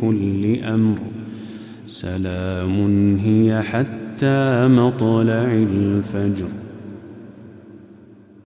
كل أمر. سلام هي حتى مطلع الفجر.